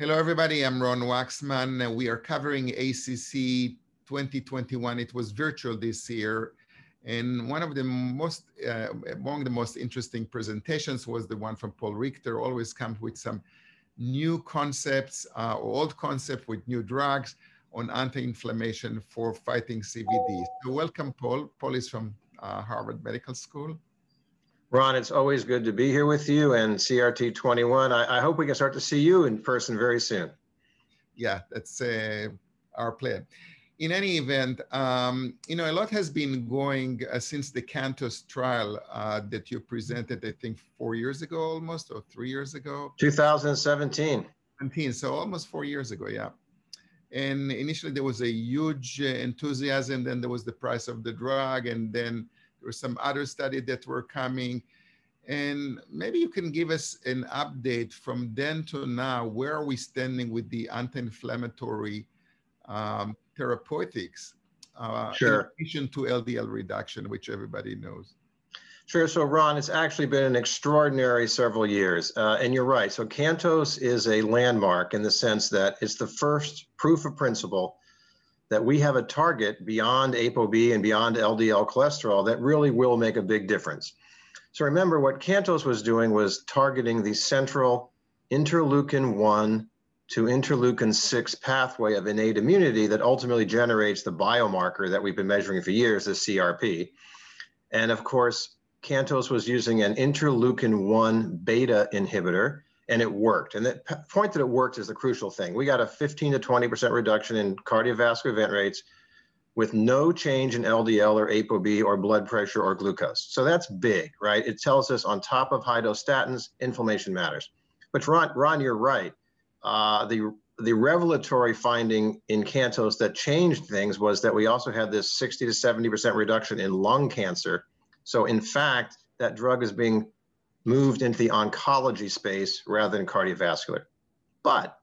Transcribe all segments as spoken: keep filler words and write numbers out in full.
Hello, everybody. I'm Ron Waxman. We are covering A C C twenty twenty-one. It was virtual this year. And one of the most, uh, among the most interesting presentations was the one from Paul Ridker. Always comes with some new concepts, uh, old concept with new drugs on anti-inflammation for fighting C V D. So welcome, Paul. Paul is from uh, Harvard Medical School. Ron, it's always good to be here with you, and C R T twenty-one. I, I hope we can start to see you in person very soon. Yeah, that's uh, our plan. In any event, um, you know, a lot has been going uh, since the Cantos trial uh, that you presented, I think, four years ago almost, or three years ago. two thousand seventeen. seventeen, so almost four years ago, yeah. And initially there was a huge enthusiasm, then there was the price of the drug, and then there were some other studies that were coming. And maybe you can give us an update from then to now. Where are we standing with the anti-inflammatory um, therapeutics uh, sure. in addition to L D L reduction, which everybody knows? Sure. So, Ron, it's actually been an extraordinary several years. Uh, and you're right. So CANTOS is a landmark in the sense that it's the first proof of principle that we have a target beyond ApoB and beyond L D L cholesterol that really will make a big difference. So remember, what CANTOS was doing was targeting the central interleukin one to interleukin six pathway of innate immunity that ultimately generates the biomarker that we've been measuring for years, the C R P. And of course, CANTOS was using an interleukin one beta inhibitor, and it worked. And the point that it worked is the crucial thing. We got a fifteen to twenty percent reduction in cardiovascular event rates with no change in L D L or ApoB or blood pressure or glucose. So that's big, right? It tells us on top of high-dose statins, inflammation matters. But Ron, Ron you're right. Uh, the, the revelatory finding in CANTOS that changed things was that we also had this sixty to seventy percent reduction in lung cancer. So in fact, that drug is being moved into the oncology space rather than cardiovascular. But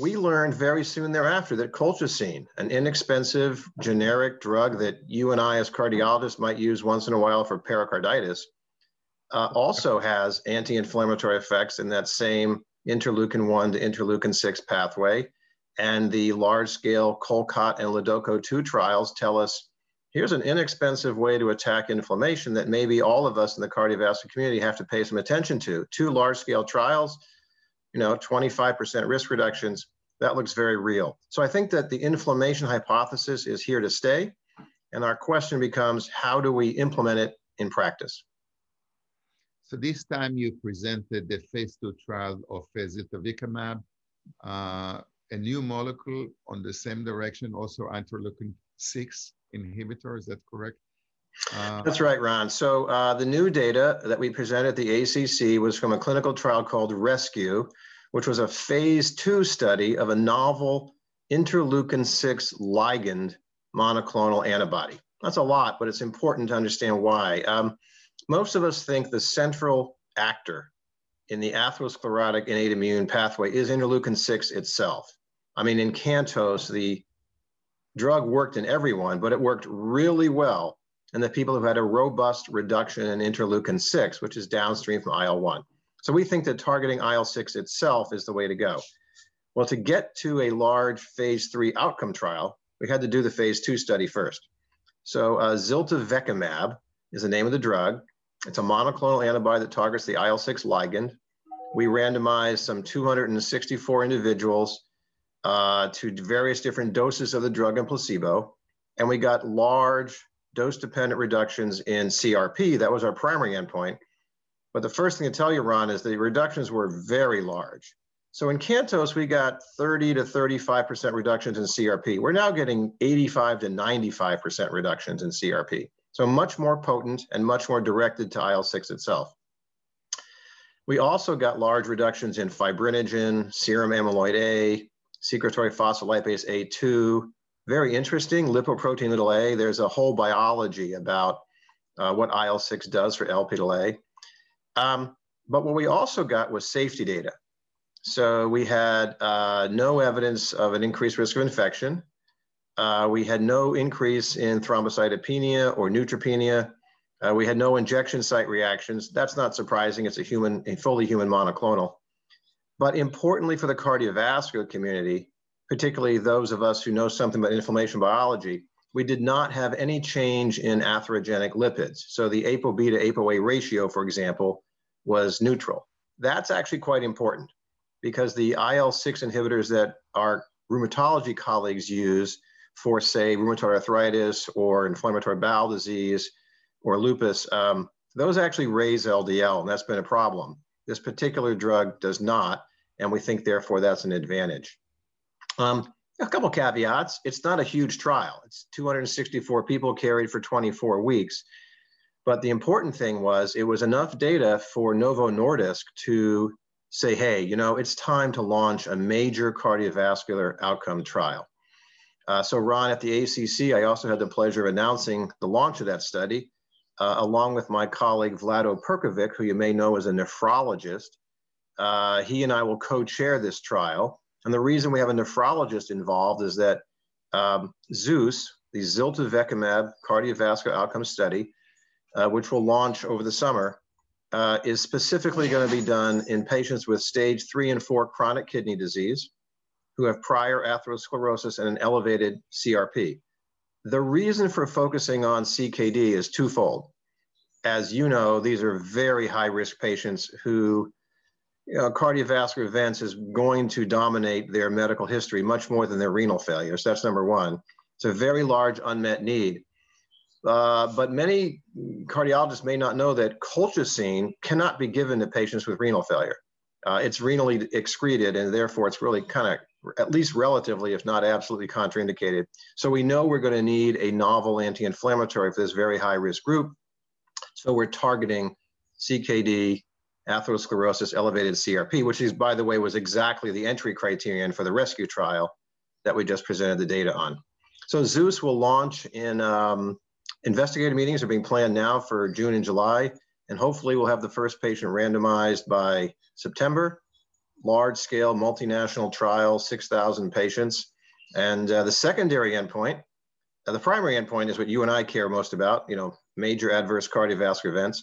we learned very soon thereafter that colchicine, an inexpensive generic drug that you and I as cardiologists might use once in a while for pericarditis, uh, also has anti-inflammatory effects in that same interleukin one to interleukin six pathway. And the large-scale COLCOT and LoDoCo two trials tell us here's an inexpensive way to attack inflammation that maybe all of us in the cardiovascular community have to pay some attention to. Two large-scale trials, you know, twenty-five percent risk reductions, that looks very real. So I think that the inflammation hypothesis is here to stay, and our question becomes, how do we implement it in practice? So this time you presented the phase two trial of ziltivekimab, uh, a new molecule on the same direction, also interleukin six. Inhibitor, is that correct? Uh, That's right, Ron. So uh, the new data that we presented at the A C C was from a clinical trial called RESCUE, which was a phase two study of a novel interleukin six ligand monoclonal antibody. That's a lot, but it's important to understand why. Um, most of us think the central actor in the atherosclerotic innate immune pathway is interleukin six itself. I mean, in CANTOS, the drug worked in everyone, but it worked really well in the people who had a robust reduction in interleukin six, which is downstream from I L one. So we think that targeting I L six itself is the way to go. Well, to get to a large phase three outcome trial, we had to do the phase two study first. So uh, ziltivekimab is the name of the drug. It's a monoclonal antibody that targets the I L six ligand. We randomized some two hundred sixty-four individuals Uh, to various different doses of the drug and placebo, and we got large dose-dependent reductions in C R P. That was our primary endpoint. But the first thing to tell you, Ron, is the reductions were very large. So in CANTOS, we got thirty to thirty-five percent reductions in C R P. We're now getting eighty-five to ninety-five percent reductions in C R P. So much more potent and much more directed to I L six itself. We also got large reductions in fibrinogen, serum amyloid A, secretory phospholipase A two, very interesting, lipoprotein little A. There's a whole biology about uh, what I L six does for L P little A. Um, but what we also got was safety data. So we had uh, no evidence of an increased risk of infection. Uh, we had no increase in thrombocytopenia or neutropenia. Uh, we had no injection site reactions. That's not surprising. It's a human, a fully human monoclonal. But importantly for the cardiovascular community, particularly those of us who know something about inflammation biology, we did not have any change in atherogenic lipids. So the ApoB to ApoA ratio, for example, was neutral. That's actually quite important because the I L six inhibitors that our rheumatology colleagues use for, say, rheumatoid arthritis or inflammatory bowel disease or lupus, um, those actually raise L D L, and that's been a problem. This particular drug does not, and we think, therefore, that's an advantage. Um, a couple caveats. It's not a huge trial. It's two hundred sixty-four people carried for twenty-four weeks. But the important thing was it was enough data for Novo Nordisk to say, hey, you know, it's time to launch a major cardiovascular outcome trial. Uh, so Ron, at the A C C, I also had the pleasure of announcing the launch of that study, uh, along with my colleague, Vlado Perkovic, who you may know as a nephrologist. Uh, he and I will co-chair this trial. And the reason we have a nephrologist involved is that um, Zeus, the ziltivekimab cardiovascular outcome study, uh, which will launch over the summer, uh, is specifically going to be done in patients with stage three and four chronic kidney disease who have prior atherosclerosis and an elevated C R P. The reason for focusing on C K D is twofold. As you know, these are very high-risk patients who Uh, cardiovascular events is going to dominate their medical history much more than their renal failures. That's number one. It's a very large unmet need. Uh, but many cardiologists may not know that colchicine cannot be given to patients with renal failure. Uh, it's renally excreted, and therefore it's really kind of, at least relatively, if not absolutely, contraindicated. So we know we're going to need a novel anti-inflammatory for this very high-risk group. So we're targeting C K D, atherosclerosis, elevated C R P, which is, by the way, was exactly the entry criterion for the RESCUE trial that we just presented the data on. So Zeus will launch in um, investigator meetings are being planned now for June and July, and hopefully we'll have the first patient randomized by September. Large-scale multinational trial, six thousand patients. And uh, the secondary endpoint, uh, the primary endpoint is what you and I care most about, you know, major adverse cardiovascular events.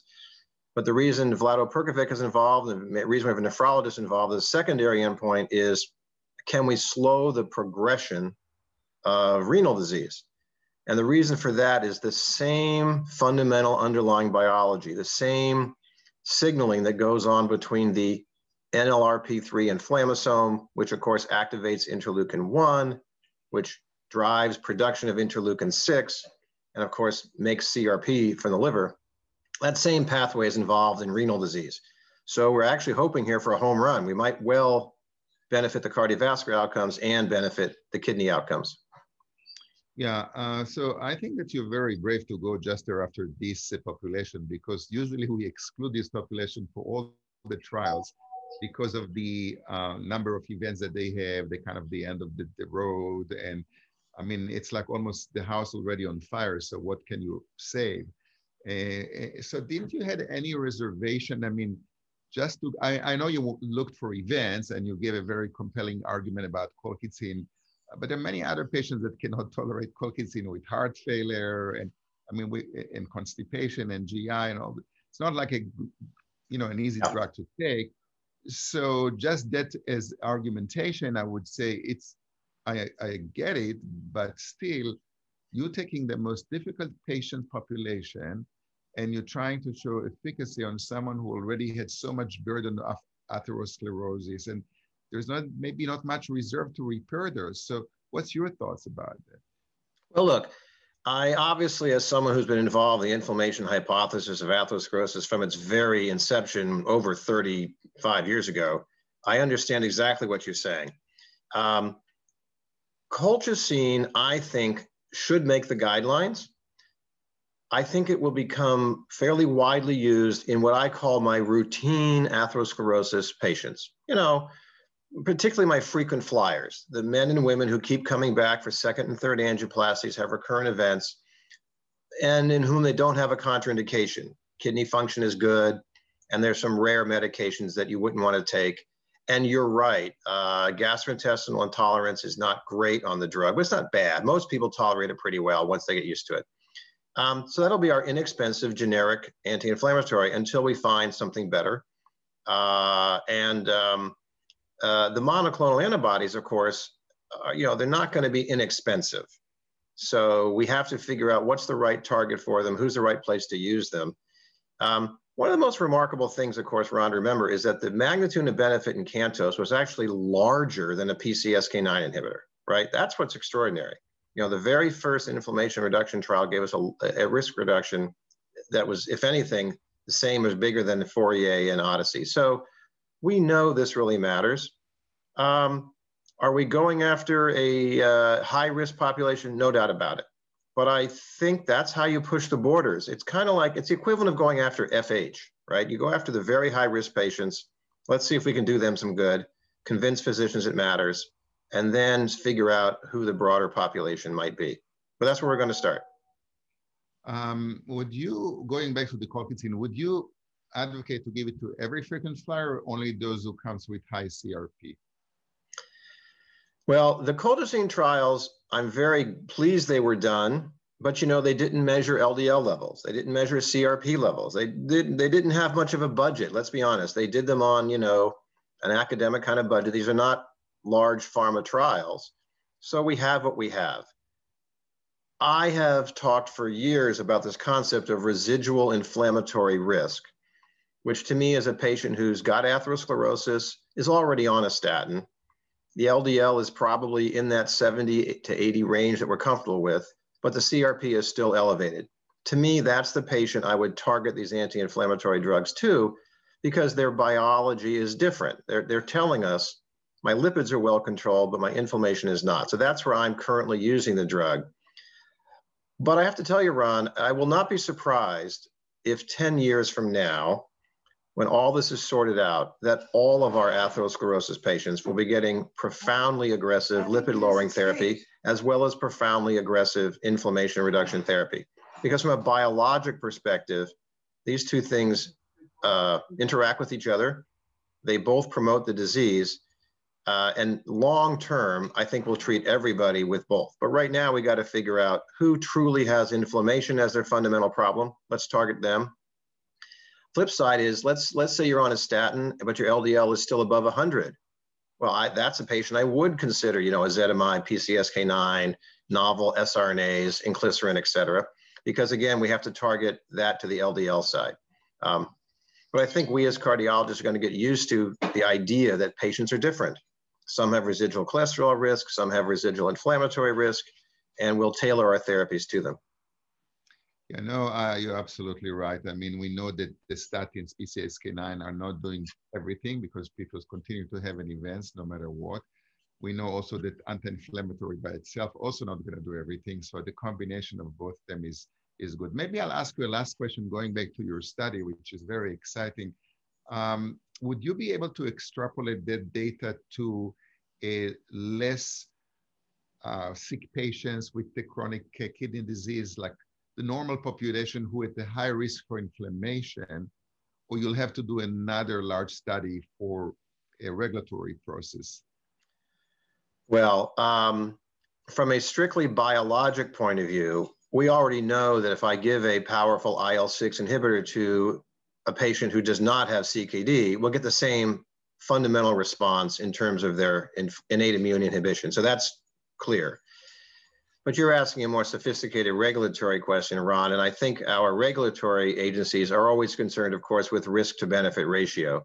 But the reason Vlado Perkovic is involved, the reason we have a nephrologist involved, the secondary endpoint is, can we slow the progression of renal disease? And the reason for that is the same fundamental underlying biology, the same signaling that goes on between the N L R P three inflammasome, which of course activates interleukin one, which drives production of interleukin six, and of course makes C R P from the liver. That same pathway is involved in renal disease. So we're actually hoping here for a home run. We might well benefit the cardiovascular outcomes and benefit the kidney outcomes. Yeah, uh, so I think that you're very brave to go just there after this uh, population, because usually we exclude this population for all the trials because of the uh, number of events that they have, the kind of the end of the, the road. And I mean, it's like almost the house already on fire. So what can you save? Uh, so didn't you had any reservation? I mean, just to, I, I know you looked for events and you gave a very compelling argument about colchicine, but there are many other patients that cannot tolerate colchicine with heart failure and, I mean, we, and constipation and G I and all. It's not like a, you know, an easy yeah. drug to take. So just that as argumentation, I would say it's, I, I get it, but still you're taking the most difficult patient population and you're trying to show efficacy on someone who already had so much burden of atherosclerosis, and there's not maybe not much reserve to repair those. So what's your thoughts about that? Well, look, I obviously, as someone who's been involved in the inflammation hypothesis of atherosclerosis from its very inception over thirty-five years ago, I understand exactly what you're saying. Um, colchicine, I think, should make the guidelines. I think it will become fairly widely used in what I call my routine atherosclerosis patients, you know, particularly my frequent flyers, the men and women who keep coming back for second and third angioplasties, have recurrent events, and in whom they don't have a contraindication. Kidney function is good, and there's some rare medications that you wouldn't want to take. And you're right, uh, gastrointestinal intolerance is not great on the drug, but it's not bad. Most people tolerate it pretty well once they get used to it. Um, so that'll be our inexpensive generic anti-inflammatory until we find something better. Uh, and um, Uh, the monoclonal antibodies, of course, uh, you know, they're not going to be inexpensive. So we have to figure out what's the right target for them, who's the right place to use them. Um, one of the most remarkable things, of course, Ron, to remember is that the magnitude of benefit in CANTOS was actually larger than a P C S K nine inhibitor, right? That's what's extraordinary. You know, the very first inflammation reduction trial gave us a, a risk reduction that was, if anything, the same as bigger than the Fourier and Odyssey. So we know this really matters. Um, Are we going after a uh, high-risk population? No doubt about it. But I think that's how you push the borders. It's kind of like, it's the equivalent of going after F H, right? You go after the very high-risk patients. Let's see if we can do them some good, convince physicians it matters, and then figure out who the broader population might be. But that's where we're going to start. Um, would you, going back to the colchicine, would you advocate to give it to every frequent flyer or only those who comes with high C R P? Well, the colchicine trials, I'm very pleased they were done, but you know, they didn't measure L D L levels. They didn't measure C R P levels. They didn't, they didn't have much of a budget, let's be honest. They did them on, you know, an academic kind of budget. These are not large pharma trials. So we have what we have. I have talked for years about this concept of residual inflammatory risk, which to me is a patient who's got atherosclerosis, is already on a statin. The L D L is probably in that seventy to eighty range that we're comfortable with, but the C R P is still elevated. To me, that's the patient I would target these anti-inflammatory drugs to, because their biology is different. They're, they're telling us, my lipids are well controlled, but my inflammation is not. So that's where I'm currently using the drug. But I have to tell you, Ron, I will not be surprised if ten years from now, when all this is sorted out, that all of our atherosclerosis patients will be getting profoundly aggressive lipid-lowering therapy, as well as profoundly aggressive inflammation reduction therapy. Because from a biologic perspective, these two things uh, interact with each other. They both promote the disease. Uh, and long-term, I think we'll treat everybody with both. But right now, we got to figure out who truly has inflammation as their fundamental problem. Let's target them. Flip side is, let's let's say you're on a statin, but your L D L is still above one hundred. Well, I, that's a patient I would consider, you know, ezetimibe, P C S K nine, novel sRNAs, inclisiran, et cetera, because again, we have to target that to the L D L side. Um, but I think we as cardiologists are going to get used to the idea that patients are different. Some have residual cholesterol risk, some have residual inflammatory risk, and we'll tailor our therapies to them. Yeah, no, uh, you're absolutely right. I mean, we know that the statins, P C S K nine, are not doing everything because people continue to have an events no matter what. We know also that anti-inflammatory by itself also not going to do everything. So the combination of both of them is, is good. Maybe I'll ask you a last question going back to your study, which is very exciting. Um, would you be able to extrapolate that data to a less uh, sick patients with the chronic kidney disease, like the normal population who at the high risk for inflammation, or you'll have to do another large study for a regulatory process? Well, um, from a strictly biologic point of view, we already know that if I give a powerful I L six inhibitor to a patient who does not have C K D, we'll get the same fundamental response in terms of their in, innate immune inhibition. So that's clear. But you're asking a more sophisticated regulatory question, Ron, and I think our regulatory agencies are always concerned, of course, with risk to benefit ratio.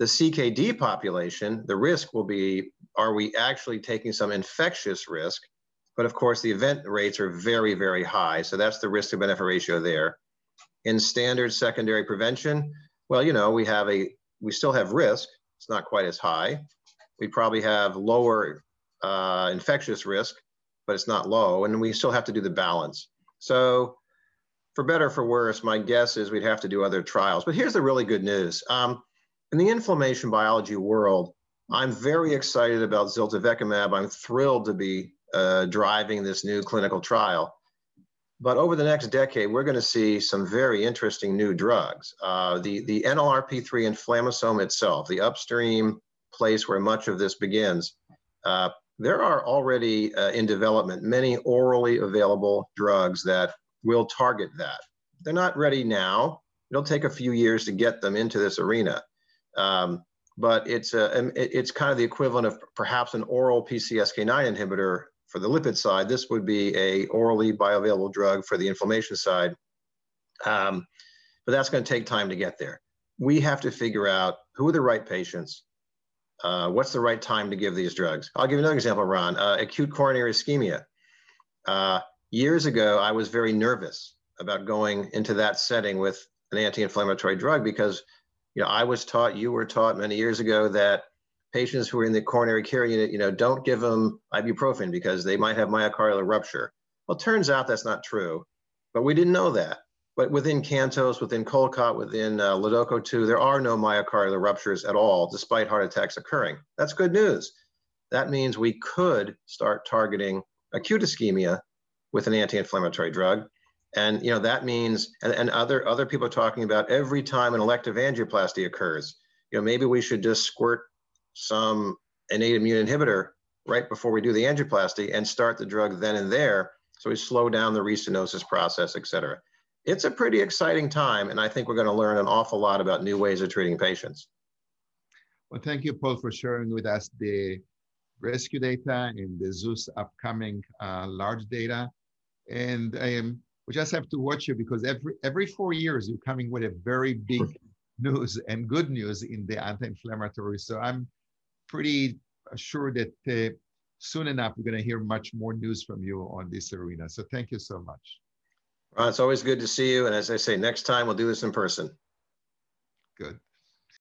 The C K D population, the risk will be, are we actually taking some infectious risk? But of course, the event rates are very, very high. So that's the risk to benefit ratio there. In standard secondary prevention, well, you know, we have a, we still have risk. It's not quite as high. We probably have lower uh, infectious risk, but it's not low, and we still have to do the balance. So for better or for worse, my guess is we'd have to do other trials. But here's the really good news. Um, in the inflammation biology world, I'm very excited about ziltivekimab. I'm thrilled to be uh, driving this new clinical trial. But over the next decade, we're going to see some very interesting new drugs. Uh, the, the N L R P three inflammasome itself, the upstream place where much of this begins, uh, there are already uh, in development many orally available drugs that will target that. They're not ready now. It'll take a few years to get them into this arena. Um, but it's a, it's kind of the equivalent of perhaps an oral P C S K nine inhibitor for the lipid side. This would be a orally bioavailable drug for the inflammation side, um, but that's going to take time to get there. We have to figure out who are the right patients, uh, what's the right time to give these drugs. I'll give you another example, Ron, uh, acute coronary ischemia. Uh, years ago, I was very nervous about going into that setting with an anti-inflammatory drug because, you know, I was taught, you were taught many years ago that patients who are in the coronary care unit, you know, don't give them ibuprofen because they might have myocardial rupture. Well, it turns out that's not true, but we didn't know that. But within Cantos, within COLCOT, within uh, LoDoCo two, there are no myocardial ruptures at all, despite heart attacks occurring. That's good news. That means we could start targeting acute ischemia with an anti-inflammatory drug. And, you know, that means, and, and other, other people are talking about every time an elective angioplasty occurs, you know, maybe we should just squirt some innate immune inhibitor right before we do the angioplasty and start the drug then and there. So we slow down the restenosis process, et cetera. It's a pretty exciting time. And I think we're going to learn an awful lot about new ways of treating patients. Well, thank you, Paul, for sharing with us the RESCUE data and the Zeus upcoming uh, large data. And um, we just have to watch you because every, every four years you're coming with a very big news and good news in the anti-inflammatory. So I'm pretty sure that uh, soon enough, we're going to hear much more news from you on this arena. So thank you so much. Well, it's always good to see you. And as I say, next time we'll do this in person. Good.